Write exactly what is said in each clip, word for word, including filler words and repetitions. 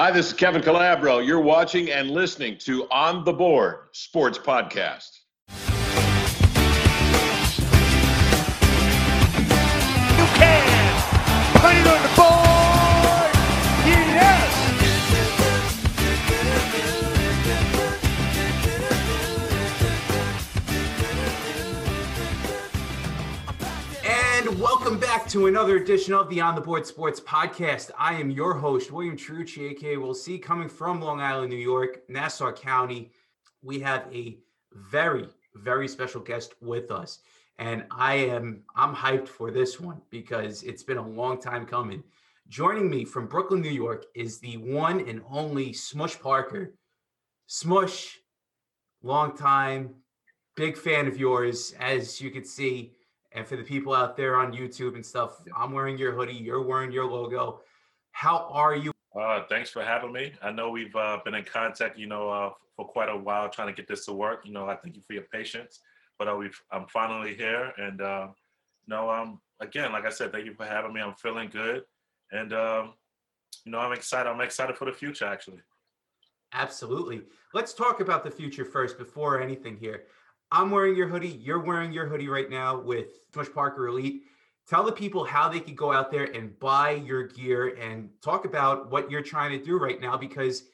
Hi, this is Kevin Calabro. You're watching and listening to On the Board Sports Podcast. You can put it on the board. Yes. And welcome back to another edition of the On the Board Sports Podcast. I am your host, William Trucci, aka Will C, coming from Long Island, New York, Nassau County. We have a very, very special guest with us, and I am I'm hyped for this one because it's been a long time coming. Joining me from Brooklyn, New York, is the one and only Smush Parker. Smush, long time, big fan of yours, as you can see. And for the people out there on YouTube and stuff, I'm wearing your hoodie. You're wearing your logo. How are you? Uh, thanks for having me. I know we've uh, been in contact, you know, uh, for quite a while trying to get this to work. You know, I thank you for your patience. But uh, we've, I'm finally here. And, uh, you know, um, again, like I said, thank you for having me. I'm feeling good. And, um, you know, I'm excited. I'm excited for the future, actually. Absolutely. Let's talk about the future first before anything here. I'm wearing your hoodie. You're wearing your hoodie right now with Tush Parker Elite. Tell the people how they could go out there and buy your gear and talk about what you're trying to do right now. Because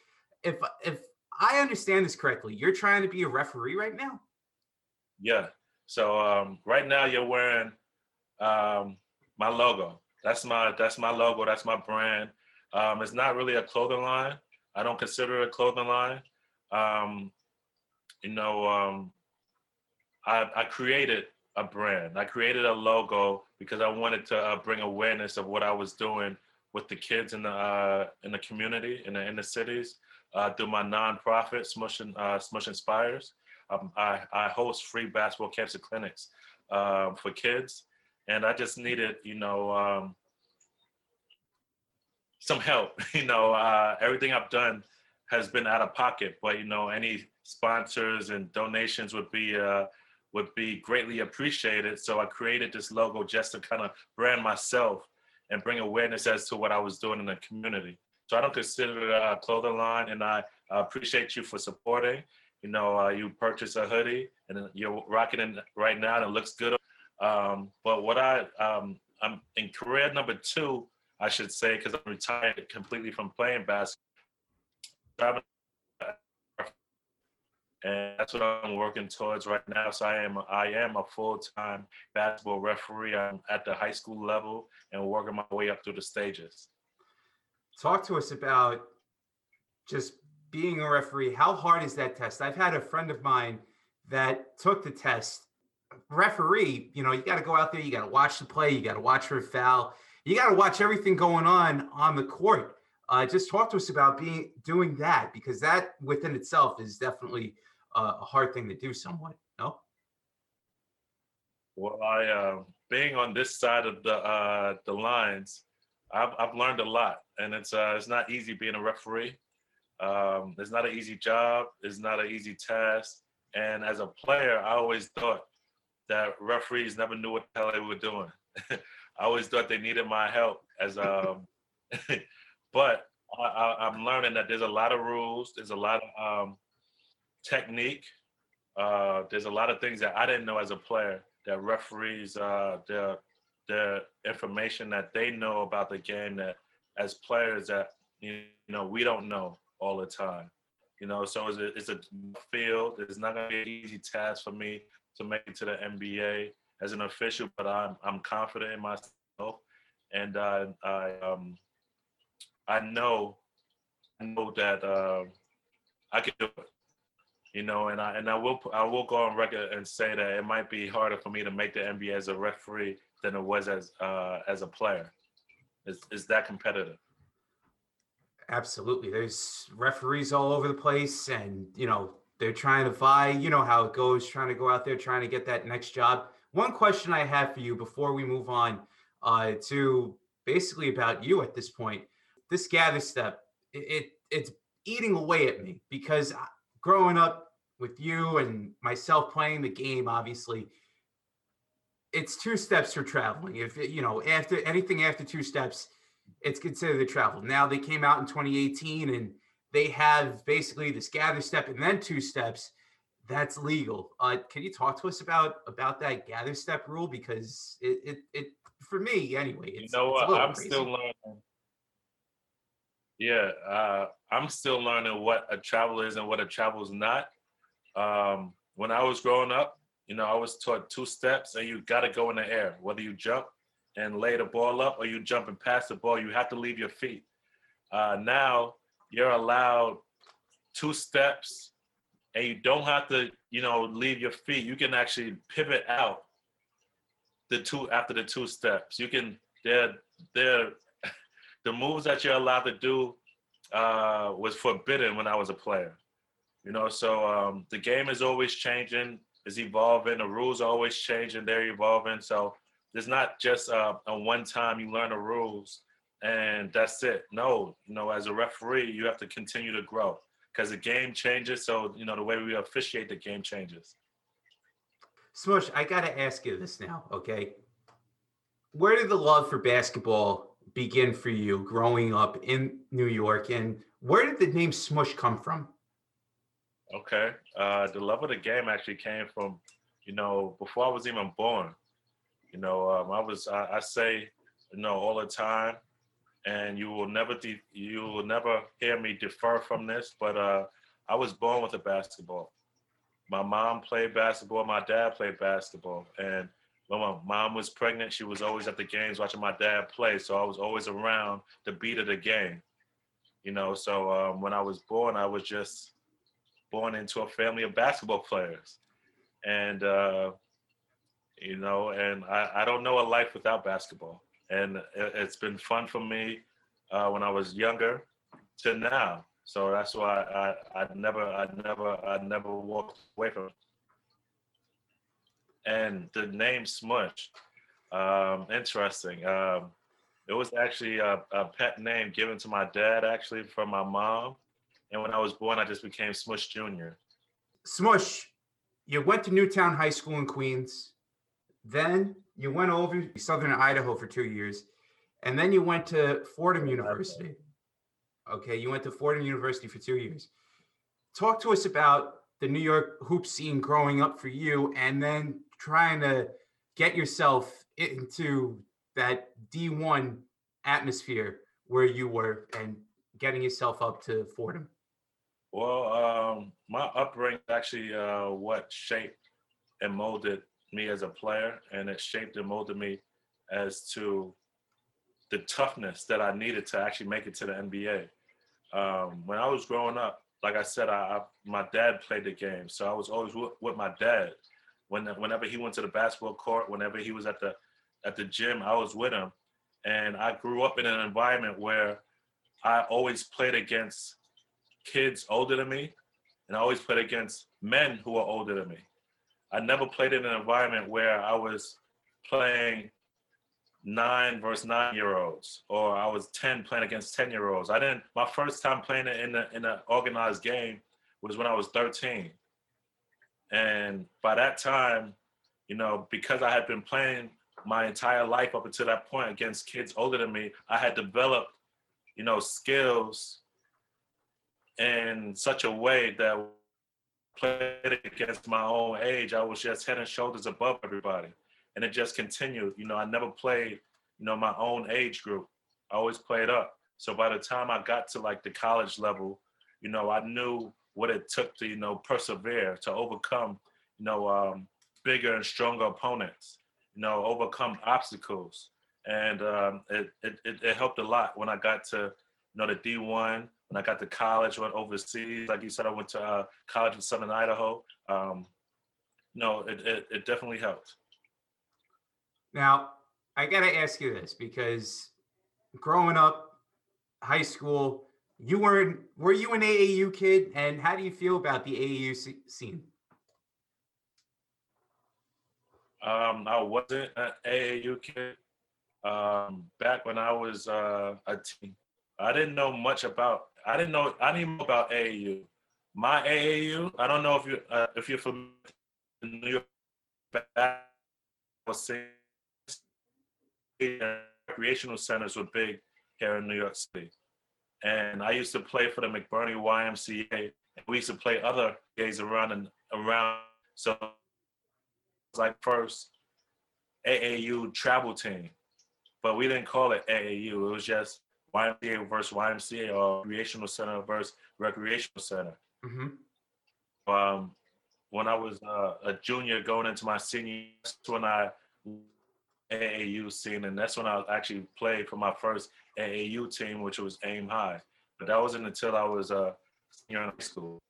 if if I understand this correctly, you're trying to be a referee right now. Yeah. So um, right now you're wearing um, my logo. That's my that's my logo. That's my brand. Um, it's not really a clothing line. I don't consider it a clothing line. Um, you know. Um, I, I created a brand. I created a logo because I wanted to uh, bring awareness of what I was doing with the kids in the uh, in the community, in the inner cities, uh, through my nonprofit, Smush, uh, Smush Inspires. Um, I, I host free basketball camps and clinics uh, for kids, and I just needed, you know, um, some help. You know, uh, everything I've done has been out of pocket, but you know, any sponsors and donations would be. Uh, would be greatly appreciated. So I created this logo just to kind of brand myself and bring awareness as to what I was doing in the community. So I don't consider it a clothing line, and I appreciate you for supporting. You know, uh, you purchased a hoodie and you're rocking it right now and it looks good. Um, but what I, um, I'm in career number two, I should say, because I'm retired completely from playing basketball. And that's what I'm working towards right now. So I am I am a full-time basketball referee. I'm at the high school level and working my way up through the stages. Talk to us about just being a referee. How hard is that test? I've had a friend of mine that took the test. Referee, you know, you got to go out there. You got to watch the play. You got to watch for a foul. You got to watch everything going on on the court. Uh, just talk to us about being doing that, because that within itself is definitely – Uh, a hard thing to do somewhat, no? Well, I uh, being on this side of the uh, the lines, I've I've learned a lot, and it's uh, it's not easy being a referee. Um, it's not an easy job. It's not an easy task. And as a player, I always thought that referees never knew what the hell they were doing. I always thought they needed my help. As um, but I, I, I'm learning that there's a lot of rules. There's a lot of um, technique. Uh, there's a lot of things that I didn't know as a player that referees, uh, the the information that they know about the game that as players that, you know, we don't know all the time, you know, so it's a, it's a field. It's not going to be an easy task for me to make it to the N B A as an official, but I'm, I'm confident in myself. And I, I, um, I know, I know that uh, I can do it. You know, and I and I will I will go on record and say that it might be harder for me to make the N B A as a referee than it was as uh, as a player. It's, it's that competitive. Absolutely, there's referees all over the place, and you know they're trying to vie. You know how it goes, trying to go out there, trying to get that next job. One question I have for you before we move on uh, to basically about you at this point, this gather step, it, it it's eating away at me because. I, Growing up with you and myself playing the game, obviously, it's two steps for traveling. If, you know, after anything after two steps, it's considered a travel. Now they came out in twenty eighteen and they have basically this gather step and then two steps that's legal. Uh, can you talk to us about, about that gather step rule? Because it, it, it for me anyway, it's, you know what? It's a little I'm crazy. still learning. Yeah. Uh, I'm still learning what a travel is and what a travel is not. Um, when I was growing up, you know, I was taught two steps and you got to go in the air, whether you jump and lay the ball up or you jump and pass the ball, you have to leave your feet. Uh, now you're allowed two steps and you don't have to, you know, leave your feet. You can actually pivot out the two after the two steps. You can, they're, they're, the moves that you're allowed to do uh, was forbidden when I was a player. You know, so um, the game is always changing, is evolving, the rules are always changing, they're evolving. So it's not just uh, a one time you learn the rules and that's it. No, you know, as a referee, you have to continue to grow because the game changes. So, you know, the way we officiate the game changes. Smush, I got to ask you this now, okay? Where did the love for basketball begin for you growing up in New York? And where did the name Smush come from? Okay. Uh, the love of the game actually came from, you know, before I was even born. You know, um, I was, I, I say, you know, all the time, and you will never, de- you will never hear me defer from this, but uh, I was born with a basketball. My mom played basketball, my dad played basketball. And when my mom was pregnant, she was always at the games watching my dad play. So I was always around the beat of the game, you know? So um, when I was born, I was just born into a family of basketball players. And, uh, you know, and I, I don't know a life without basketball. And it, it's been fun for me uh, when I was younger to now. So that's why I, I never, I never, I never walked away from it. And the name Smush, um, interesting. Um, it was actually a, a pet name given to my dad, actually, from my mom. And when I was born, I just became Smush Junior Smush, you went to Newtown High School in Queens. Then you went over to Southern Idaho for two years, and then you went to Fordham University. Okay, you went to Fordham University for two years. Talk to us about the New York hoop scene growing up for you, and then trying to get yourself into that D one atmosphere where you were, and getting yourself up to Fordham. Well, um, my upbringing actually uh, what shaped and molded me as a player, and it shaped and molded me as to the toughness that I needed to actually make it to the N B A. Um, when I was growing up, like I said, I, I my dad played the game, so I was always w- with my dad. When whenever he went to the basketball court, whenever he was at the at the gym, I was with him, and I grew up in an environment where I always played against kids older than me, and I always played against men who are older than me. I never played in an environment where I was playing nine versus nine-year-olds, or I was ten playing against ten-year-olds. I didn't. My first time playing in a, in an organized game was when I was thirteen, and by that time, you know, because I had been playing my entire life up until that point against kids older than me, I had developed, you know, skills in such a way that played against my own age, I was just head and shoulders above everybody. And it just continued. You know, I never played, you know, my own age group. I always played up. So by the time I got to like the college level, you know, I knew what it took to, you know, persevere, to overcome, you know, um, bigger and stronger opponents, you know, overcome obstacles. And um, it, it, it helped a lot when I got to, you know, the D one. When I got to college, went overseas. Like you said, I went to uh, college in Southern Idaho. Um, no, it, it it definitely helped. Now, I got to ask you this, because growing up, high school, you weren't, were you an A A U kid? And how do you feel about the A A U c- scene? Um, I wasn't an A A U kid. Um, back when I was uh, a teen, I didn't know much about I didn't know I didn't know about A A U. My A A U, I don't know if you uh, if you're familiar with New York basketball scene, recreational centers were big here in New York City. And I used to play for the McBurney Y M C A. And we used to play other games around and around. So it was like first A A U travel team, but we didn't call it A A U. It was just Y M C A versus Y M C A or recreational center versus recreational center. Mm-hmm. Um, when I was uh, a junior going into my senior year, that's when I A A U scene, and that's when I actually played for my first A A U team, which was AIM High. But that wasn't until I was a senior in high school.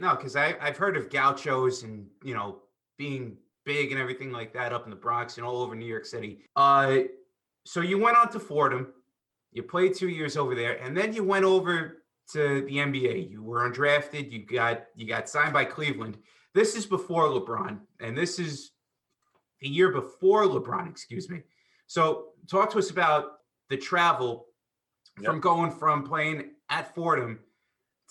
No, because I've heard of gauchos and, you know, being big and everything like that up in the Bronx and all over New York City. Uh, so you went on to Fordham. You played two years over there, and then you went over to the N B A. You were undrafted. You got you got signed by Cleveland. This is before LeBron, and this is the year before LeBron, excuse me. So talk to us about the travel yep. from going from playing at Fordham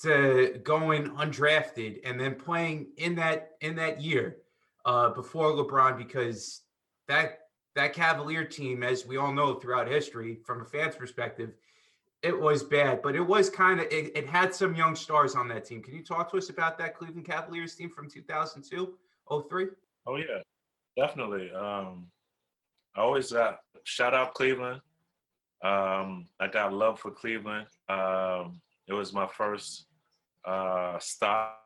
to going undrafted and then playing in that in that year uh, before LeBron, because that that Cavalier team, as we all know throughout history, from a fan's perspective, it was bad, but it was kind of, it, it had some young stars on that team. Can you talk to us about that Cleveland Cavaliers team from two thousand two, oh three? Oh, yeah. Definitely. Um, I always uh, shout out Cleveland. Um, I got love for Cleveland. Um, it was my first uh, stop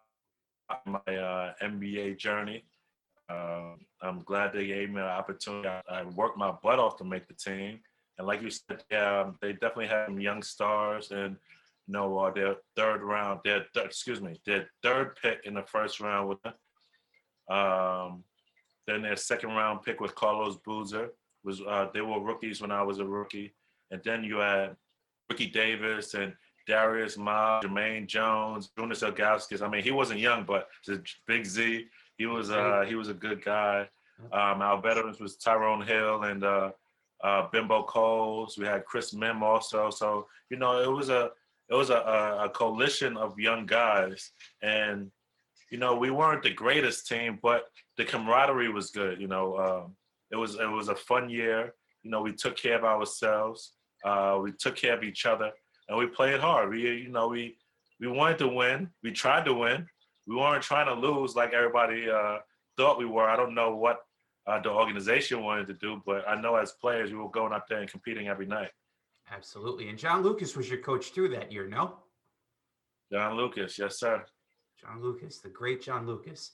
on my uh, N B A journey. Uh, I'm glad they gave me an opportunity. I, I worked my butt off to make the team. And like you said, yeah, they definitely had some young stars. And, you know, uh, their third round, their th- excuse me, their third pick in the first round with them. Um, Then their second round pick was Carlos Boozer. Was uh, they were rookies when I was a rookie. And then you had Ricky Davis and Darius Miles, Jermaine Jones, Jonas Ilgauskas. I mean, he wasn't young, but the Big Z, he was uh, he was a good guy. Um, our veterans was Tyrone Hill and uh, uh, Bimbo Coles. We had Chris Mihm also. So you know, it was a it was a, a, a coalition of young guys. And you know, we weren't the greatest team, but the camaraderie was good. You know, um, it was it was a fun year. You know, we took care of ourselves. Uh, we took care of each other, and we played hard. We, you know, we we wanted to win. We tried to win. We weren't trying to lose like everybody uh, thought we were. I don't know what uh, the organization wanted to do, but I know as players, we were going out there and competing every night. Absolutely. And John Lucas was your coach too that year, no? John Lucas, yes, sir. John Lucas, the great John Lucas.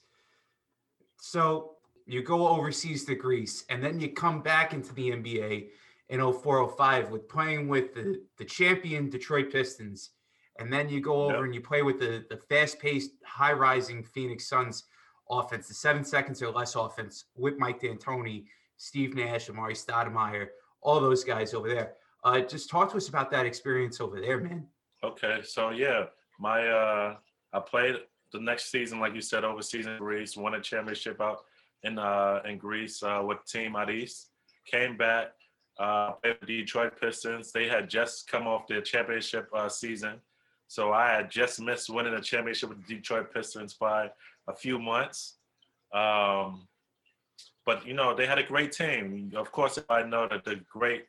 So you go overseas to Greece, and then you come back into the N B A in oh four oh five with playing with the, the champion Detroit Pistons. And then you go over yep. and you play with the, the fast-paced, high-rising Phoenix Suns offense, the seven seconds or less offense with Mike D'Antoni, Steve Nash, Amari Stoudemire, all those guys over there. Uh, just talk to us about that experience over there, man. Okay, so yeah, my uh, I played – the next season, like you said, overseas in Greece, won a championship out in uh, in Greece uh, with Team Aris. Came back, uh, played with the Detroit Pistons. They had just come off their championship uh, season. So I had just missed winning a championship with the Detroit Pistons by a few months. Um, but, you know, they had a great team. Of course, I know that the great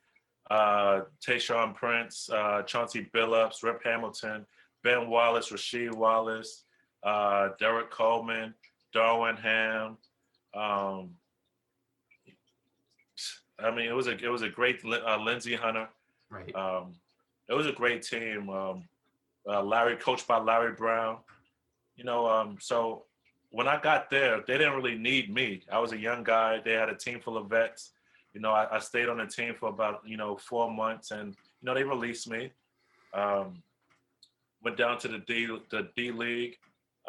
uh, Tayshaun Prince, uh, Chauncey Billups, Rip Hamilton, Ben Wallace, Rasheed Wallace, Uh, Derek Coleman, Darwin Ham. Um, I mean, it was a it was a great uh, Lindsey Hunter. Right. Um, it was a great team. Um, uh, Larry, coached by Larry Brown. You know, um, so when I got there, they didn't really need me. I was a young guy. They had a team full of vets. You know, I, I stayed on the team for about you know four months, and you know they released me. Um, went down to the D the D League.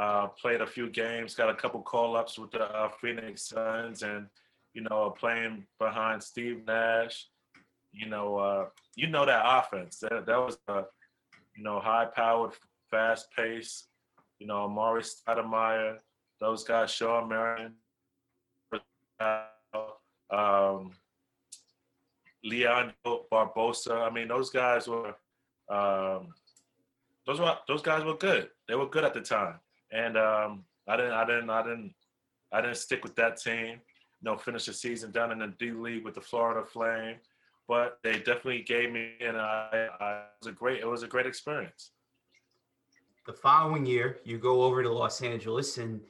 Uh, played a few games, got a couple call-ups with the uh, Phoenix Suns, and you know, playing behind Steve Nash. You know, uh, you know that offense. That that was a you know high-powered, fast-paced. You know, Amari Stoudemire, those guys, Sean Marion, um, Leandro Barbosa. I mean, those guys were um, those were those guys were good. They were good at the time. And um, I didn't, I didn't, I didn't, I didn't stick with that team. You know, finished the season down in the D League with the Florida Flame. but they definitely gave me, and I, I it was a great it was a great experience. The following year, you go over to Los Angeles, and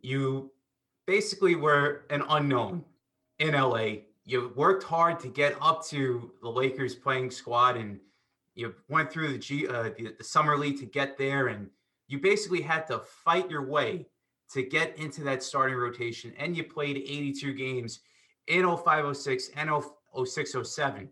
you basically were an unknown in L A. You worked hard to get up to the Lakers playing squad, and you went through the G, uh, the, the summer league to get there, and you basically had to fight your way to get into that starting rotation, and you played eighty-two games in oh five oh six and oh six oh seven.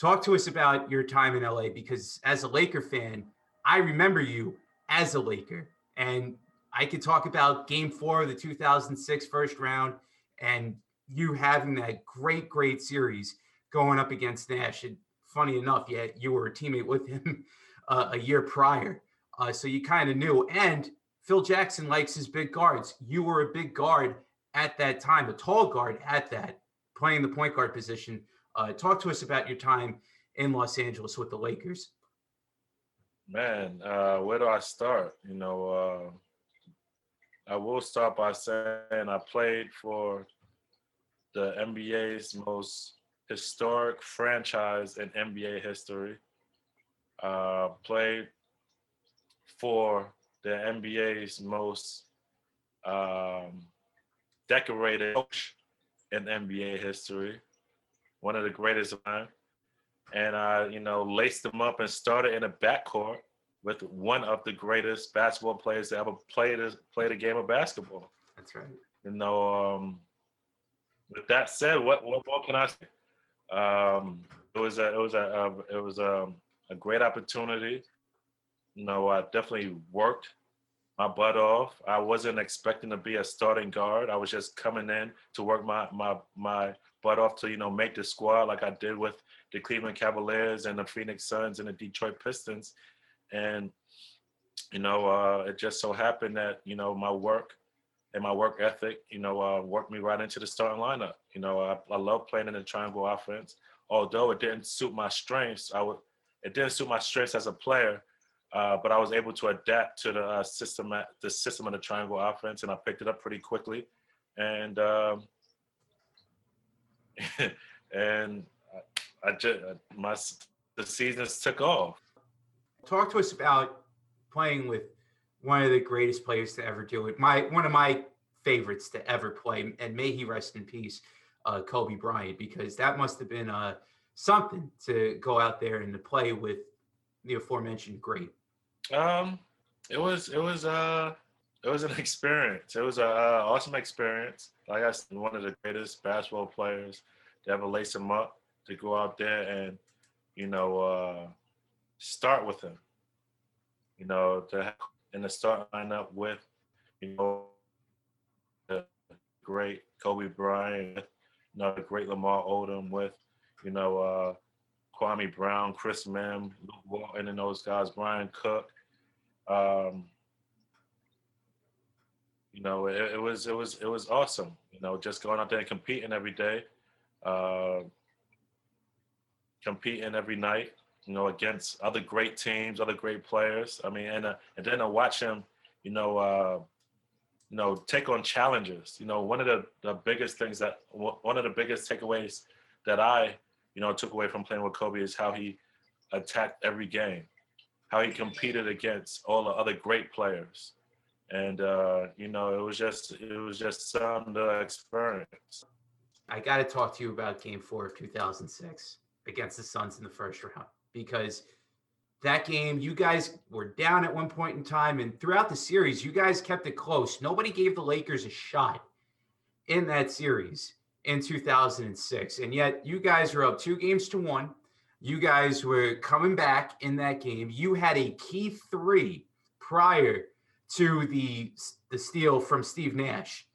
Talk to us about your time in L A, because as a Laker fan, I remember you as a Laker, and I could talk about game four of the two thousand six first round and you having that great, great series going up against Nash. And funny enough, you, had, you were a teammate with him uh, a year prior. Uh, so you kind of knew. And Phil Jackson likes his big guards. You were a big guard at that time, a tall guard at that, playing the point guard position. Uh, talk to us about your time in Los Angeles with the Lakers. Man, uh, where do I start? You know, uh, I will start by saying I played for the N B A's most historic franchise in N B A history. Uh, played for the N B A's most um, decorated coach in N B A history, one of the greatest of mine. And I, you know, laced them up and started in the backcourt with one of the greatest basketball players to ever play this, play the game of basketball. That's right. You know, um, with that said, what what more can I say? Um, it was a it was a, a it was a, a great opportunity. You know, I definitely worked my butt off. I wasn't expecting to be a starting guard. I was just coming in to work my my my butt off to, you know, make the squad like I did with the Cleveland Cavaliers and the Phoenix Suns and the Detroit Pistons. And, you know, uh, it just so happened that, you know, my work and my work ethic, you know, uh, worked me right into the starting lineup. You know, I, I love playing in the triangle offense, although it didn't suit my strengths. I would, it didn't suit my strengths as a player, uh, but I was able to adapt to the uh, system, at, the system of the triangle offense, and I picked it up pretty quickly. And, um, and, I just my the seasons took off. Talk to us about playing with one of the greatest players to ever do it. My one of my favorites to ever play, and may he rest in peace, uh, Kobe Bryant, because that must have been uh, something to go out there and to play with the aforementioned great. Um, it was it was uh it was an experience. It was an uh, awesome experience. Like I said, one of the greatest basketball players to ever lace him up. To go out there and, you know, uh, start with him, you know, to have in the start lineup with, you know, the great Kobe Bryant, you know, the great Lamar Odom, with, you know, uh, Kwame Brown, Chris Mihm, Luke Walton, and those guys, Brian Cook. Um, you know, it, it was it was it was awesome. You know, just going out there and competing every day. Uh, competing every night, you know, against other great teams, other great players. I mean, and uh, and then to watch him, you know, uh, you know, take on challenges. You know, one of the, the biggest things that, one of the biggest takeaways that I, you know, took away from playing with Kobe is how he attacked every game, how he competed against all the other great players. And, uh, you know, it was just, it was just some to experience. I got to talk to you about game four of two thousand six. Against the Suns in the first round, because that game, you guys were down at one point in time, and throughout the series, you guys kept it close. Nobody gave the Lakers a shot in that series in two thousand six, and yet you guys were up two games to one. You guys were coming back in that game. You had a key three prior to the, the steal from Steve Nash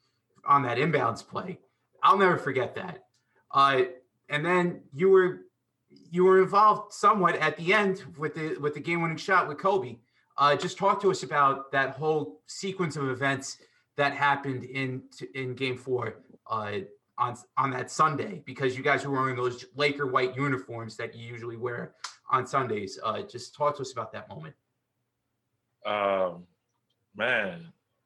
on that inbounds play. I'll never forget that. Uh, and then you were... You were involved somewhat at the end with the with the game-winning shot with Kobe. Uh, just talk to us about that whole sequence of events that happened in in Game Four uh, on on that Sunday, because you guys were wearing those Laker white uniforms that you usually wear on Sundays. Uh, just talk to us about that moment. Um, man,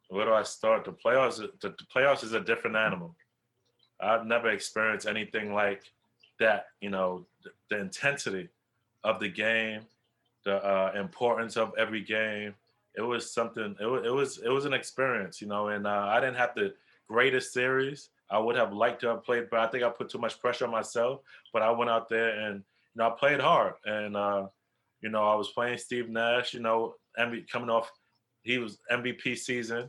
where do I start? The playoffs. The, the playoffs is a different animal. I've never experienced anything like that, you know, the, the intensity of the game, the uh, importance of every game. It was something, it was, it was, it was an experience, you know, and uh, I didn't have the greatest series. I would have liked to have played, but I think I put too much pressure on myself. But I went out there and, you know, I played hard. And, uh, you know, I was playing Steve Nash, you know, M V P, coming off, he was M V P season.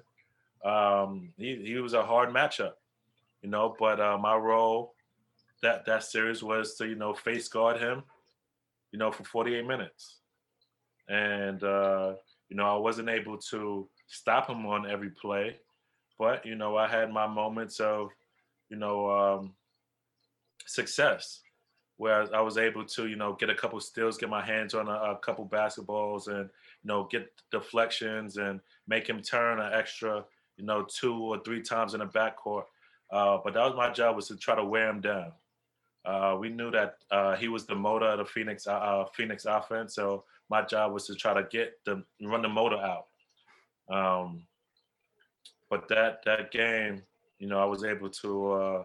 Um, he, he was a hard matchup, you know, but uh, my role that, that series was to, you know, face guard him, you know, for forty-eight minutes. And, uh, you know, I wasn't able to stop him on every play, but, you know, I had my moments of, you know, um, success where I was able to, you know, get a couple steals, get my hands on a, a couple basketballs and, you know, get deflections and make him turn an extra, you know, two or three times in the backcourt. Uh, but that was my job, was to try to wear him down. Uh, we knew that uh, he was the motor of the Phoenix uh, Phoenix offense, so my job was to try to get the run the motor out. Um, but that that game, you know, I was able to, uh,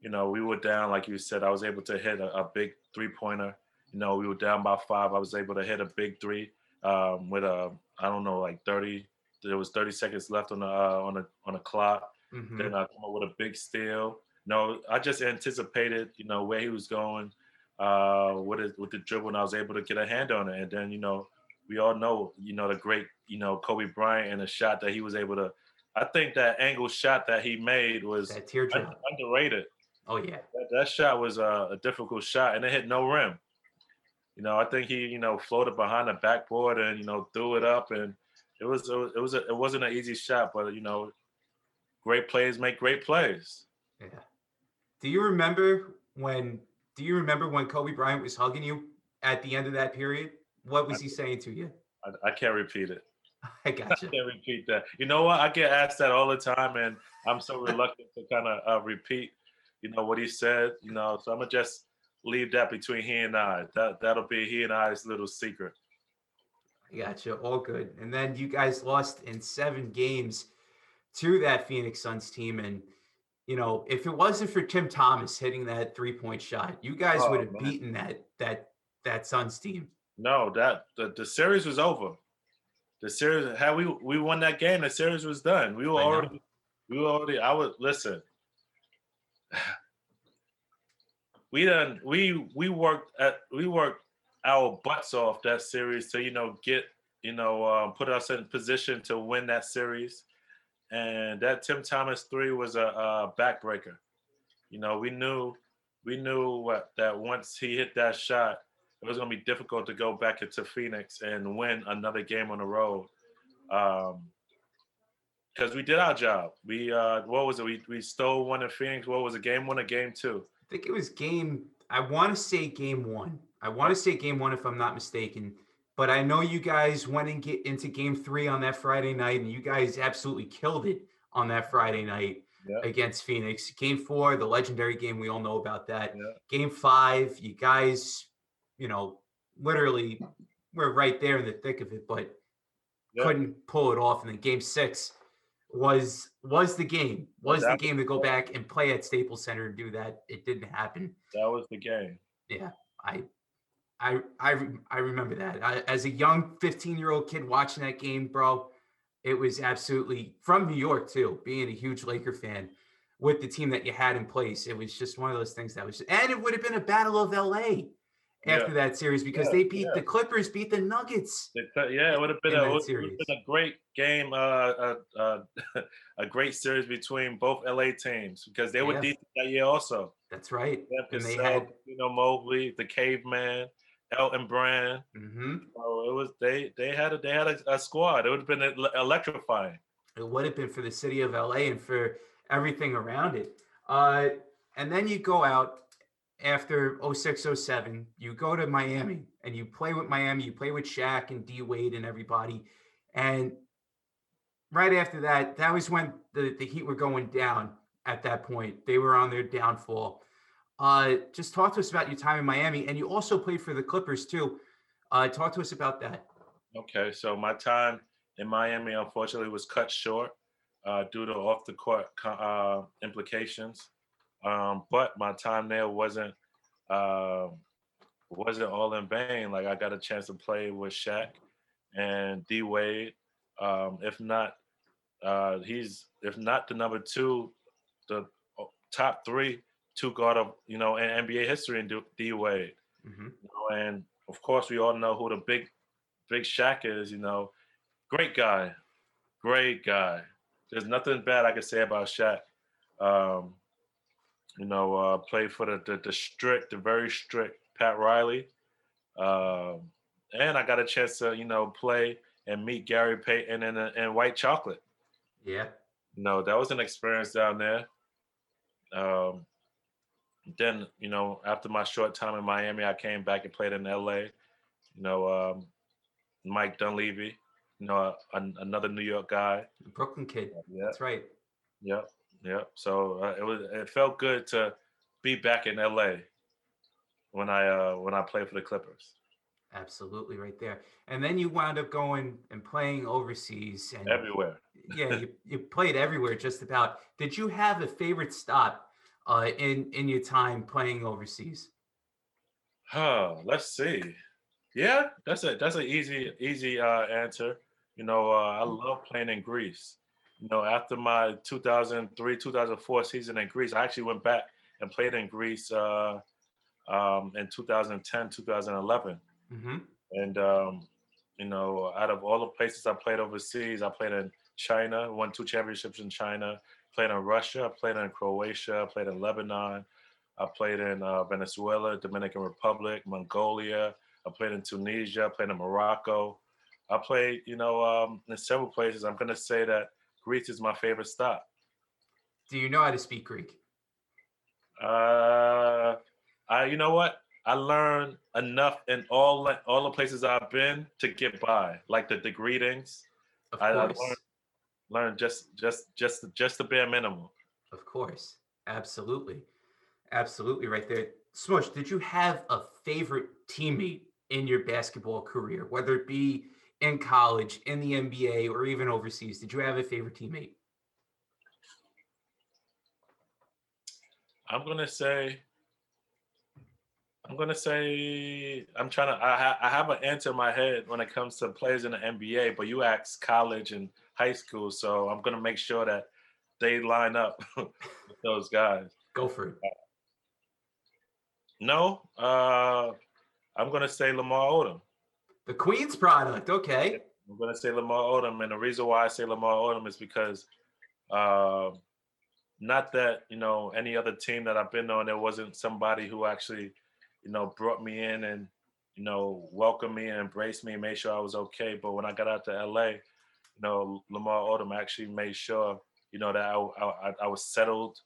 you know, we were down, like you said, I was able to hit a, a big three-pointer. You know, we were down by five. I was able to hit a big three um, with a, I don't know, like thirty. There was thirty seconds left on the uh, on the on the clock. Mm-hmm. Then I come up with a big steal. No, I just anticipated, you know, where he was going uh, with it, with the dribble, and I was able to get a hand on it. And then, you know, we all know, you know, the great, you know, Kobe Bryant and the shot that he was able to. I think that angle shot that he made was that teardrop. Underrated. Oh yeah, that, that shot was a, a difficult shot, and it hit no rim. You know, I think he, you know, floated behind the backboard and, you know, threw it up, and it was it was, it was a, it wasn't an easy shot, but, you know, great players make great plays. Yeah. Do you remember when do you remember when Kobe Bryant was hugging you at the end of that period? What was I, he saying to you? I, I can't repeat it. I got you. I can't repeat that. You know what? I get asked that all the time, and I'm so reluctant to kind of uh, repeat, you know, what he said, you know, so I'm going to just leave that between he and I. That, that'll be he and I's little secret. I got you. All good. And then you guys lost in seven games to that Phoenix Suns team, and you know, if it wasn't for Tim Thomas hitting that three-point shot, you guys oh, would have man. beaten that that that Suns team. No, that the, the series was over. The series had we we won that game, the series was done. We were I already know. we were already I would listen. we done we we worked at we worked our butts off that series to, you know, get, you know, uh, put us in position to win that series. And that Tim Thomas three was a, a backbreaker. You know, we knew we knew what, that once he hit that shot, it was going to be difficult to go back into Phoenix and win another game on the road. Um, because we did our job. We, uh, what was it? We we stole one in Phoenix. What was it, game one or game two? I think it was game, I want to say game one. I want to say game one if I'm not mistaken. But I know you guys went and get into game three on that Friday night, and you guys absolutely killed it on that Friday night yep. against Phoenix. Game four, the legendary game, we all know about that. Yep. Game five, you guys, you know, literally were right there in the thick of it, but yep. couldn't pull it off. And then game six was was the game, was that the game to go back and play at Staples Center and do that. It didn't happen. That was the game. Yeah, I I, I I remember that. I, as a young fifteen-year-old kid watching that game, bro, it was absolutely, from New York too, being a huge Laker fan with the team that you had in place. It was just one of those things that was, and it would have been a battle of L A after yeah. that series because yeah, they beat yeah. the Clippers, beat the Nuggets. Yeah, it would have been, a, would have been a great game, uh, uh, uh, a great series between both L A teams because they yeah. were decent that year also. That's right. And they had, you know, Mobley, the Caveman, Elton Brand. Mm-hmm. So it was they they had a they had a, a squad. It would have been electrifying. It would have been for the city of L A and for everything around it. Uh, and then you go out after oh six oh seven, you go to Miami and you play with Miami, you play with Shaq and D Wade and everybody. And right after that, that was when the, the Heat were going down at that point. They were on their downfall. Uh, just talk to us about your time in Miami, and you also played for the Clippers too. Uh, talk to us about that. Okay, so my time in Miami, unfortunately, was cut short uh, due to off-the-court uh, implications. Um, but my time there wasn't um, wasn't all in vain. Like, I got a chance to play with Shaq and D Wade. Um, if not, uh, he's if not the number two, the top three two guard of, you know, in N B A history in D Wade. Mm-hmm. You know, and of course, we all know who the big, big Shaq is. You know, great guy, great guy. There's nothing bad I can say about Shaq. Um, you know, uh, played for the, the the strict, the very strict Pat Riley, um, and I got a chance to, you know, play and meet Gary Payton and and White Chocolate. Yeah. You know, that was an experience down there. Um, then, you know, after my short time in Miami, I came back and played in L A. You know, um, Mike Dunleavy, you know, a, a, another New York guy. Brooklyn kid. Yeah. That's right. Yep. Yep. So uh, it was. It felt good to be back in L A when I uh, when I played for the Clippers. Absolutely, right there. And then you wound up going and playing overseas. And everywhere. Yeah, you, you played everywhere just about. Did you have a favorite stop uh, in in your time playing overseas? Huh. Let's see. Yeah, that's a that's an easy easy uh, answer. You know, uh, I love playing in Greece. You know, after my two thousand three, two thousand four season in Greece, I actually went back and played in Greece uh, um, in two thousand ten, two thousand eleven. Mm-hmm. And, um, you know, out of all the places I played overseas, I played in China, won two championships in China, played in Russia, played in Croatia, played in Lebanon. I played in uh, Venezuela, Dominican Republic, Mongolia. I played in Tunisia, played in Morocco. I played, you know, um, in several places. I'm going to say that Greece is my favorite stop. Do you know how to speak Greek? Uh, I, you know what? I learned enough in all all the places I've been to get by, like the, the greetings. Of course. I, I learned, learned just just just just the bare minimum. Of course, absolutely, absolutely, right there. Smush, did you have a favorite teammate in your basketball career, whether it be in college, in the N B A, or even overseas? Did you have a favorite teammate? I'm gonna say, I'm gonna say, I'm trying to, I, ha, I have an answer in my head when it comes to players in the N B A, but you asked college and high school, so I'm gonna make sure that they line up with those guys. Go for it. No, uh, I'm gonna say Lamar Odom. The Queen's product, okay. I'm going to say Lamar Odom, and the reason why I say Lamar Odom is because uh, not that, you know, any other team that I've been on, there wasn't somebody who actually, you know, brought me in and, you know, welcomed me and embraced me and made sure I was okay. But when I got out to L A, you know, Lamar Odom actually made sure, you know, that I I, I was settled.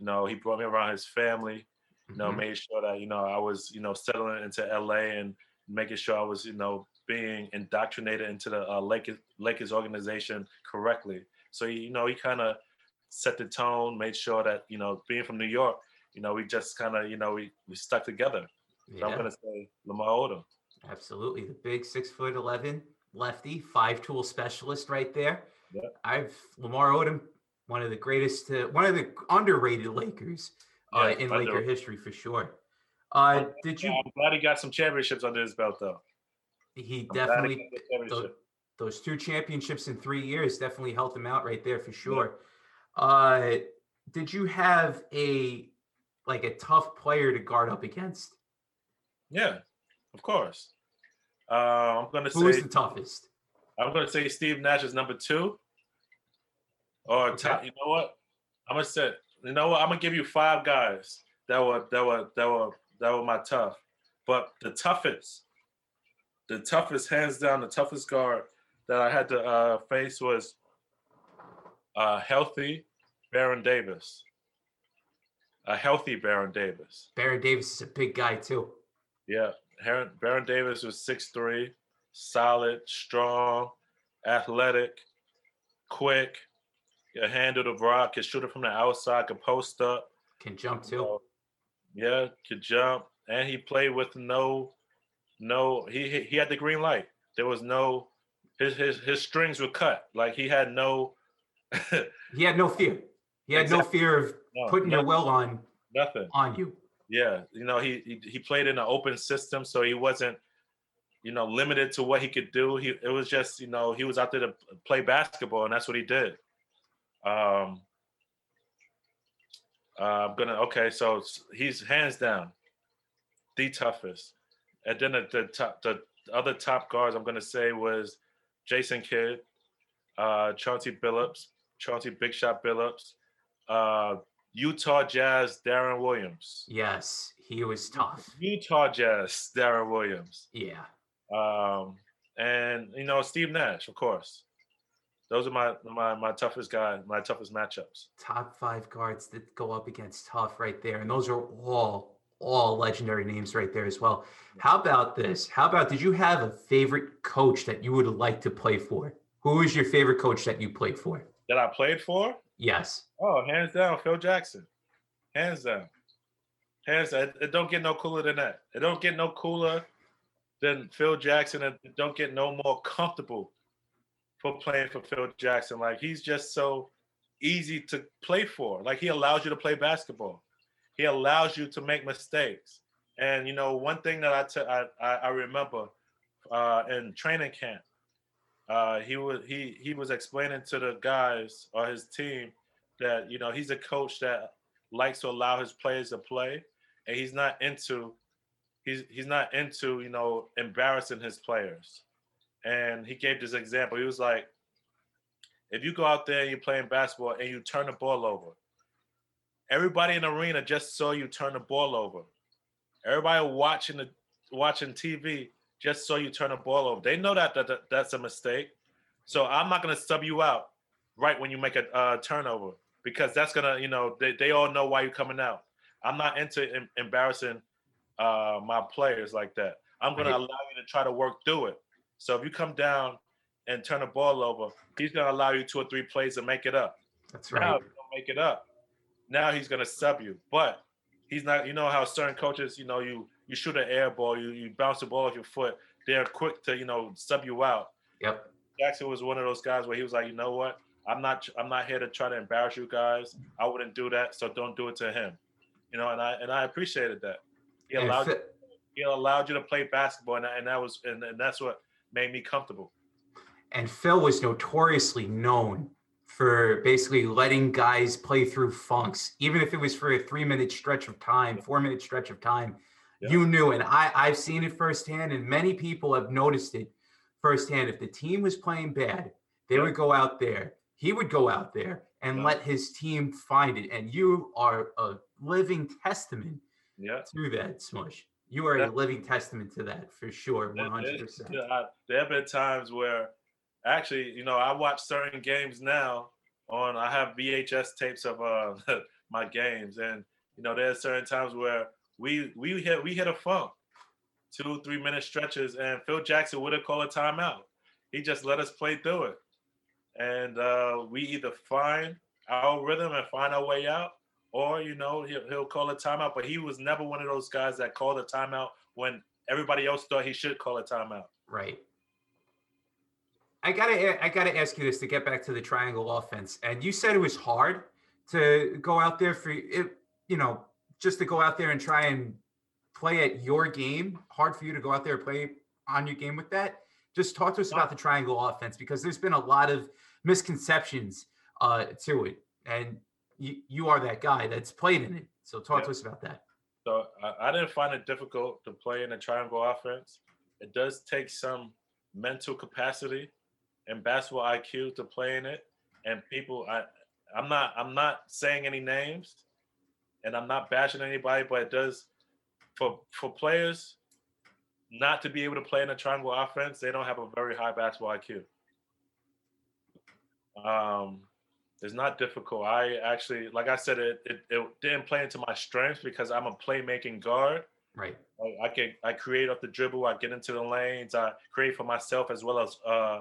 You know, he brought me around his family, you know, mm-hmm. made sure that, you know, I was, you know, settling into L A and making sure I was, you know, being indoctrinated into the uh, Lakers, Lakers organization correctly. So, you know, he kind of set the tone, made sure that, you know, being from New York, you know, we just kind of, you know, we, we stuck together. So yeah. I'm going to say Lamar Odom. Absolutely. The big six foot eleven lefty, five tool specialist right there. Yeah. I've Lamar Odom, one of the greatest, uh, one of the underrated Lakers uh, yeah, in under- Laker history for sure. Uh, did you? I'm glad he got some championships under his belt, though. He I'm definitely he those, those two championships in three years definitely helped him out right there for sure. Yeah. Uh, did you have a like a tough player to guard up against? Yeah, of course. Uh, I'm gonna Who say who's the toughest? I'm gonna say Steve Nash is number two. Or okay. top, you know what? I'm gonna say you know what? I'm gonna give you five guys that were that were that were. That was my tough, but the toughest, the toughest, hands down, the toughest guard that I had to uh, face was a healthy Baron Davis. A healthy Baron Davis. Baron Davis is a big guy too. Yeah, Baron Davis was six three, solid, strong, athletic, quick, can handle the rock, can shoot it from the outside, can post up, can jump too. Uh, Yeah, could jump, and he played with no, no. He he had the green light. There was no, his his his strings were cut. Like he had no. he had no fear. He had exactly. no fear of no, putting no, your will on nothing on you. Yeah, you know, he, he he played in an open system, so he wasn't, you know, limited to what he could do. He it was just, you know, he was out there to play basketball, and that's what he did. Um, uh, I'm gonna okay, so he's hands down the toughest. And then the, the top, the other top guards I'm gonna say was Jason Kidd, uh, Chauncey Billups, Chauncey Big Shot Billups, uh, Utah Jazz Deron Williams. Yes, he was tough. Utah Jazz Deron Williams. Yeah. Um, and you know, Steve Nash, of course. Those are my, my my toughest guys, my toughest matchups. Top five guards that go up against tough right there. And those are all, all legendary names right there as well. How about this? How about, did you have a favorite coach that you would like to play for? Who is your favorite coach that you played for? That I played for? Yes. Oh, hands down, Phil Jackson. Hands down. Hands down. It, it don't get no cooler than that. It don't get no cooler than Phil Jackson. It don't get no more comfortable for playing for Phil Jackson. Like, he's just so easy to play for. Like, he allows you to play basketball. He allows you to make mistakes. And, you know, one thing that I, t- I, I, I remember uh, in training camp, uh, he was he he was explaining to the guys or his team that, you know, he's a coach that likes to allow his players to play, and he's not into he's he's not into, you know, embarrassing his players. And he gave this example. He was like, if you go out there and you're playing basketball and you turn the ball over, everybody in the arena just saw you turn the ball over. Everybody watching the watching T V just saw you turn the ball over. They know that, that, that that's a mistake. So I'm not going to sub you out right when you make a uh, turnover, because that's going to, you know, they, they all know why you're coming out. I'm not into em- embarrassing uh, my players like that. I'm going to allow you to try to work through it. So if you come down and turn the ball over, he's going to allow you two or three plays to make it up. That's right. Now, if you don't make it up, now he's going to sub you. But he's not, you know how certain coaches, you know, you you shoot an air ball, you, you bounce the ball off your foot. They're quick to, you know, sub you out. Yep. Jackson was one of those guys where he was like, you know what? I'm not I'm not here to try to embarrass you guys. I wouldn't do that, so don't do it to him. You know, and I and I appreciated that. He allowed you, he allowed you to play basketball, and, and that was and, and that's what made me comfortable. And Phil was notoriously known for basically letting guys play through funks, even if it was for a three-minute stretch of time, four-minute stretch of time. Yeah. You knew, and I, I've seen it firsthand, and many people have noticed it firsthand. If the team was playing bad, they would go out there. He would go out there and yeah. let his team find it. And you are a living testament yeah. to that, Smush. You are a living testament to that, for sure, one hundred percent. There have been times where, actually, you know, I watch certain games now on, I have V H S tapes of uh, my games. And, you know, there's certain times where we we hit we hit a funk, two, three-minute stretches, and Phil Jackson wouldn't call a timeout. He just let us play through it. And uh, we either find our rhythm and find our way out, or, you know, he'll, he'll call a timeout. But he was never one of those guys that called a timeout when everybody else thought he should call a timeout. Right. I gotta, I gotta ask you this to get back to the triangle offense. And you said it was hard to go out there for it, you know, just to go out there and try and play at your game. Hard for you to go out there and play on your game with that. Just talk to us about the triangle offense, because there's been a lot of misconceptions uh, to it. And You, you are that guy that's played in it. So talk yeah. to us about that. So I, I didn't find it difficult to play in a triangle offense. It does take some mental capacity and basketball I Q to play in it. And people, I, I'm not, I'm not saying any names, and I'm not bashing anybody, but it does for for players not to be able to play in a triangle offense. They don't have a very high basketball I Q. Um. It's not difficult. I actually, like I said, it, it it didn't play into my strengths because I'm a playmaking guard. Right. I, I can I create off the dribble. I get into the lanes. I create for myself as well as uh,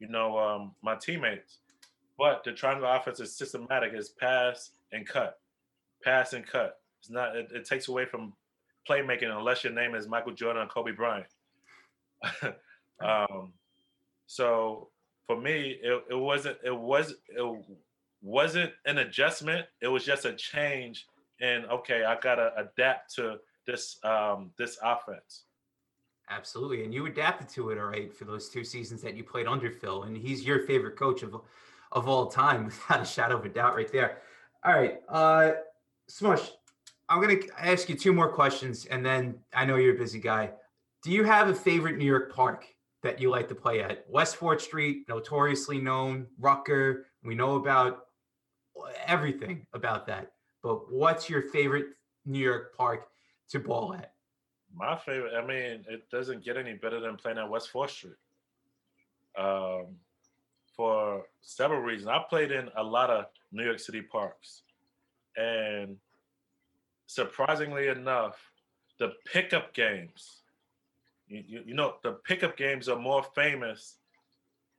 you know, um, my teammates. But the triangle offense is systematic. It's pass and cut, pass and cut. It's not. It, it takes away from playmaking unless your name is Michael Jordan or Kobe Bryant. um, so for me, it it wasn't. It was it. wasn't an adjustment. It was just a change and okay, I gotta adapt to this um, this offense. Absolutely, and you adapted to it, all right, for those two seasons that you played under Phil, and he's your favorite coach of of all time, without a shadow of a doubt, right there. All right, uh, Smush, I'm gonna ask you two more questions, and then I know you're a busy guy. Do you have a favorite New York park that you like to play at? West Fourth Street, notoriously known, Rucker. We know about everything about that. But what's your favorite New York park to ball at? My favorite, I mean, it doesn't get any better than playing at West Fourth Street. Um, for several reasons. I played in a lot of New York City parks. And surprisingly enough, the pickup games, you, you, you know, the pickup games are more famous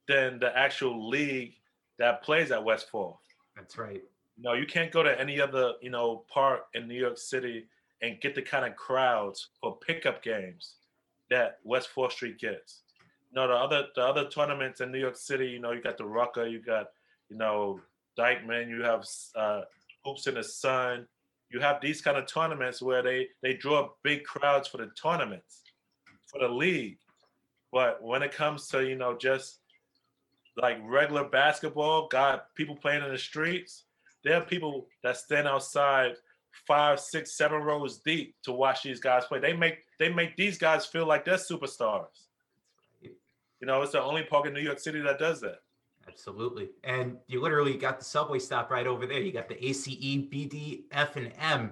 than the actual league that plays at West Fourth. That's right. No, you can't go to any other, you know, park in New York City and get the kind of crowds for pickup games that West Fourth Street gets. You know, the other the other tournaments in New York City, you know, you got the Rucker, you got, you know, Dykeman, you have uh, Hoops in the Sun. You have these kind of tournaments where they, they draw big crowds for the tournaments, for the league. But when it comes to, you know, just like regular basketball, got people playing in the streets, there are people that stand outside five, six, seven rows deep to watch these guys play. They make they make these guys feel like they're superstars. You know, it's the only park in New York City that does that. Absolutely. And you literally got the subway stop right over there. You got the A C E, B D, F, and M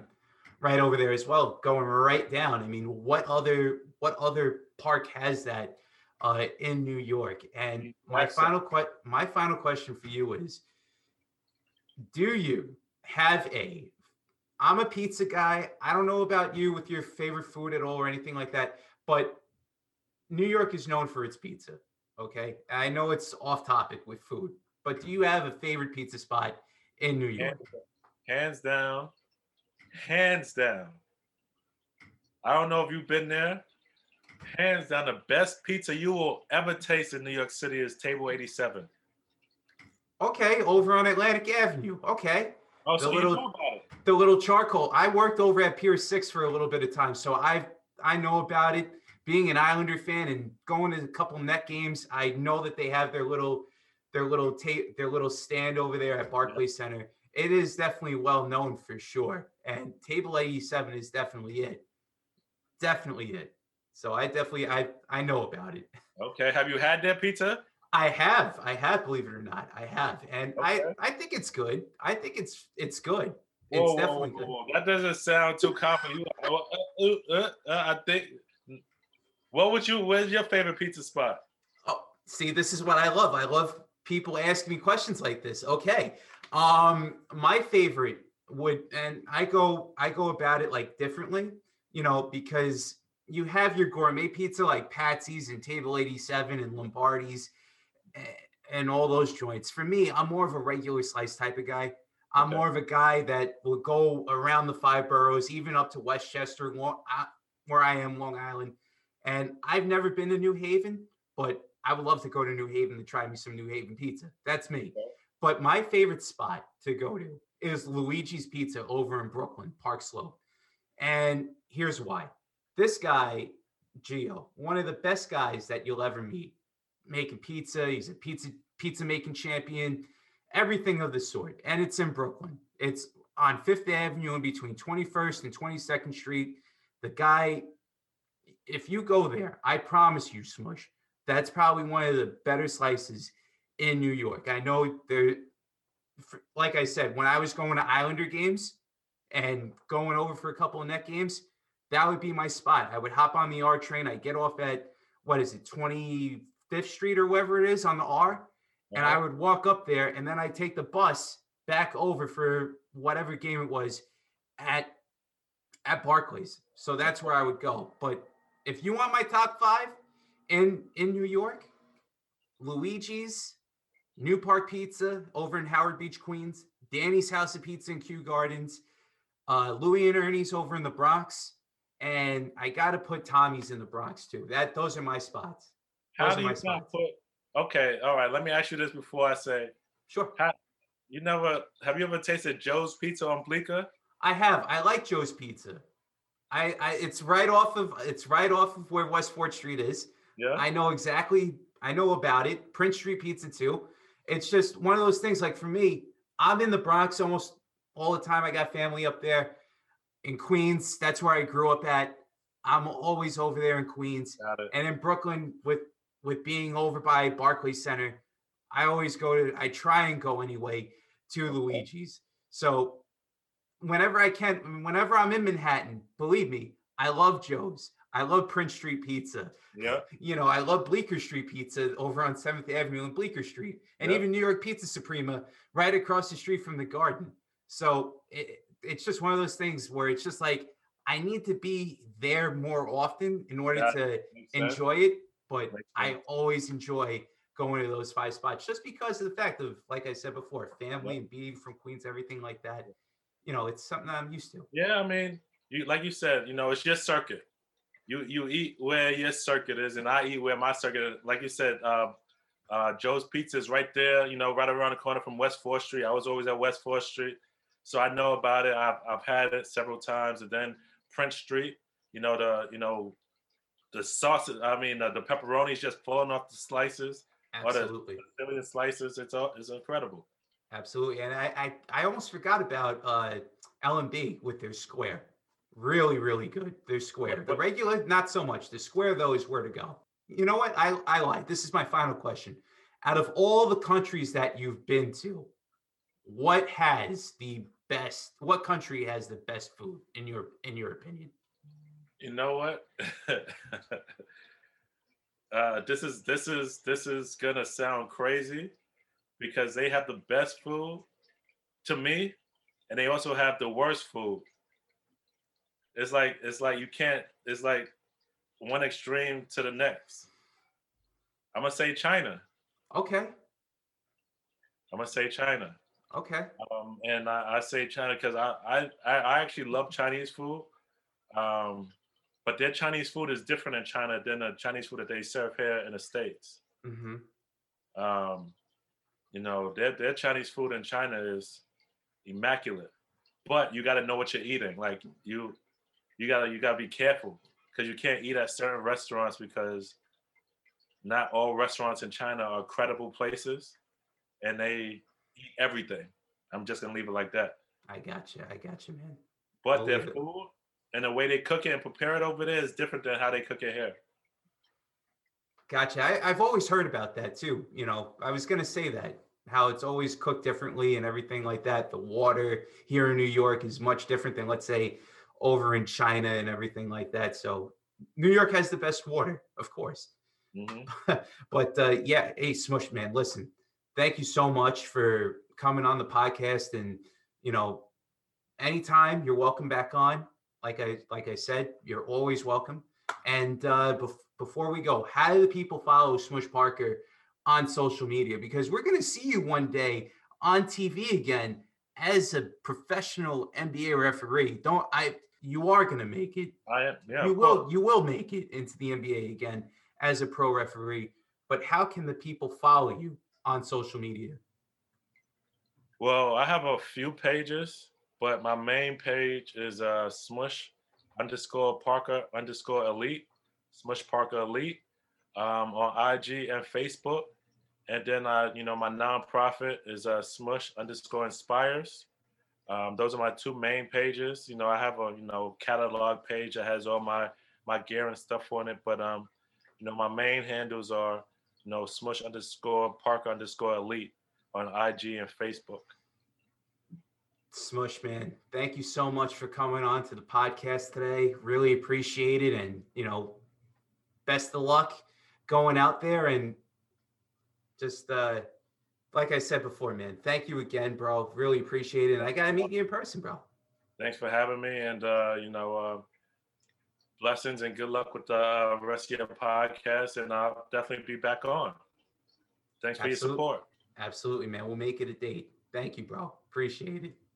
right over there as well, going right down. I mean, what other what other park has that uh, in New York? And my final que- my final question for you is, do you have a, I'm a pizza guy. I don't know about you with your favorite food at all or anything like that, but New York is known for its pizza, okay? I know it's off topic with food, but do you have a favorite pizza spot in New York? Hands down, hands down. I don't know if you've been there. Hands down, the best pizza you will ever taste in New York City is Table eighty-seven. Okay, over on Atlantic Avenue. Okay. Oh, so the little, you know about it. The little charcoal. I worked over at Pier six for a little bit of time, so I I know about it. Being an Islander fan and going to a couple net games, I know that they have their little their little tape their little stand over there at Barclays yeah. Center. It is definitely well known for sure, and Table eighty-seven is definitely it. Definitely it. So I definitely I I know about it. Okay, have you had their pizza? I have, I have, believe it or not, I have, and okay. I, I think it's good. I think it's it's good. It's whoa, definitely whoa, whoa. good. That doesn't sound too confident. I think. What would you? Where's your favorite pizza spot? Oh, see, this is what I love. I love people asking me questions like this. Okay, um, my favorite would, and I go, I go about it like differently, you know, because you have your gourmet pizza like Patsy's and Table eighty-seven and Lombardi's and all those joints. For me, I'm more of a regular slice type of guy. I'm okay. more of a guy that will go around the five boroughs, even up to Westchester, where I am, Long Island. And I've never been to New Haven, but I would love to go to New Haven to try me some New Haven pizza. That's me. Okay. But my favorite spot to go to is Luigi's Pizza over in Brooklyn, Park Slope. And here's why. This guy, Gio, one of the best guys that you'll ever meet. Making pizza, he's a pizza pizza making champion, everything of the sort. And it's in Brooklyn. It's on Fifth Avenue in between twenty-first and twenty-second Street. The guy, if you go there, I promise you, Smush, that's probably one of the better slices in New York. I know there, like I said, when I was going to Islander games and going over for a couple of net games, that would be my spot. I would hop on the R train. I get off at, what is it, twenty-fifth Street or wherever it is on the R, and I would walk up there, and then I take the bus back over for whatever game it was at at Barclays. So that's where I would go. But if you want my top five in in New York, Luigi's, New Park Pizza over in Howard Beach, Queens, Danny's House of Pizza in Kew Gardens, uh, Louie and Ernie's over in the Bronx, and I got to put Tommy's in the Bronx too. That those are my spots. How do you not put? Okay, all right. Let me ask you this before I say. Sure. How, you never have you ever tasted Joe's Pizza on Bleecker? I have. I like Joe's Pizza. I, I it's right off of it's right off of where West Fourth Street is. Yeah. I know exactly. I know about it. Prince Street Pizza too. It's just one of those things. Like for me, I'm in the Bronx almost all the time. I got family up there in Queens. That's where I grew up at. I'm always over there in Queens. Got it. And in Brooklyn with, with being over by Barclays Center, I always go to, I try and go anyway to okay. Luigi's. So whenever I can, whenever I'm in Manhattan, believe me, I love Joe's. I love Prince Street Pizza. Yeah. You know, I love Bleecker Street Pizza over on seventh avenue and Bleecker Street, and yep. even New York Pizza Suprema right across the street from the Garden. So it, it's just one of those things where it's just like, I need to be there more often in order yeah, to enjoy it. But I always enjoy going to those five spots just because of the fact of, like I said before, family yeah. and being from Queens, everything like that. You know, it's something that I'm used to. Yeah, I mean, you like you said, you know, it's your circuit. You you eat where your circuit is, and I eat where my circuit is. Like you said, uh, uh, Joe's Pizza is right there, you know, right around the corner from West fourth Street. I was always at West fourth Street, so I know about it. I've, I've had it several times. And then Prince Street, you know, the you know, the sausage, I mean, the, the pepperoni is just falling off the slices. Absolutely. Or the, the slices, it's, all, it's incredible. Absolutely. And I, I, I almost forgot about uh, L and B with their square. Really, really good. Their square. The regular, not so much. The square, though, is where to go. You know what? I, I lied. This is my final question. Out of all the countries that you've been to, what has the best, what country has the best food in your in your opinion? You know what? uh, this is this is this is gonna sound crazy, because they have the best food to me, and they also have the worst food. It's like, it's like you can't, it's like one extreme to the next. I'm gonna say China. Okay. I'm gonna say China. Okay. Um, and I, I say China because I, I, I actually love Chinese food. Um, but their Chinese food is different in China than the Chinese food that they serve here in the States. Mm-hmm. Um, you know, their, their Chinese food in China is immaculate, but you got to know what you're eating. Like you, you gotta, you gotta be careful, because you can't eat at certain restaurants, because not all restaurants in China are credible places, and they eat everything. I'm just gonna leave it like that. I got you. I got you, man. But I'll their food and the way they cook it and prepare it over there is different than how they cook it here. Gotcha. I, I've always heard about that too. You know, I was going to say that, how it's always cooked differently and everything like that. The water here in New York is much different than, let's say, over in China and everything like that. So New York has the best water, of course. Mm-hmm. But uh, yeah, hey, Smush, man, listen, thank you so much for coming on the podcast. And, you know, anytime you're welcome back on. Like I like I said, you're always welcome. And uh, bef- before we go, how do the people follow Smush Parker on social media? Because we're going to see you one day on T V again as a professional N B A referee. Don't I? You are going to make it. I am. Yeah. You will. You will make it into the N B A again as a pro referee. But how can the people follow you on social media? Well, I have a few pages. But my main page is uh, Smush underscore Parker underscore Elite, Smush Parker Elite, um, on I G and Facebook. And then, I, you know, my nonprofit is uh, Smush underscore Inspires. Um, those are my two main pages. You know, I have a, you know, catalog page that has all my, my gear and stuff on it. But, um, you know, my main handles are, you know, Smush underscore Parker underscore Elite on I G and Facebook. Smush, man, thank you so much for coming on to the podcast today. Really appreciate it. And, you know, best of luck going out there. And just uh, like I said before, man, thank you again, bro. Really appreciate it. I got to meet you in person, bro. Thanks for having me. And, uh, you know, uh, blessings and good luck with the rest of your podcast. And I'll definitely be back on. Thanks for Absolutely. Your support. Absolutely, man. We'll make it a date. Thank you, bro. Appreciate it.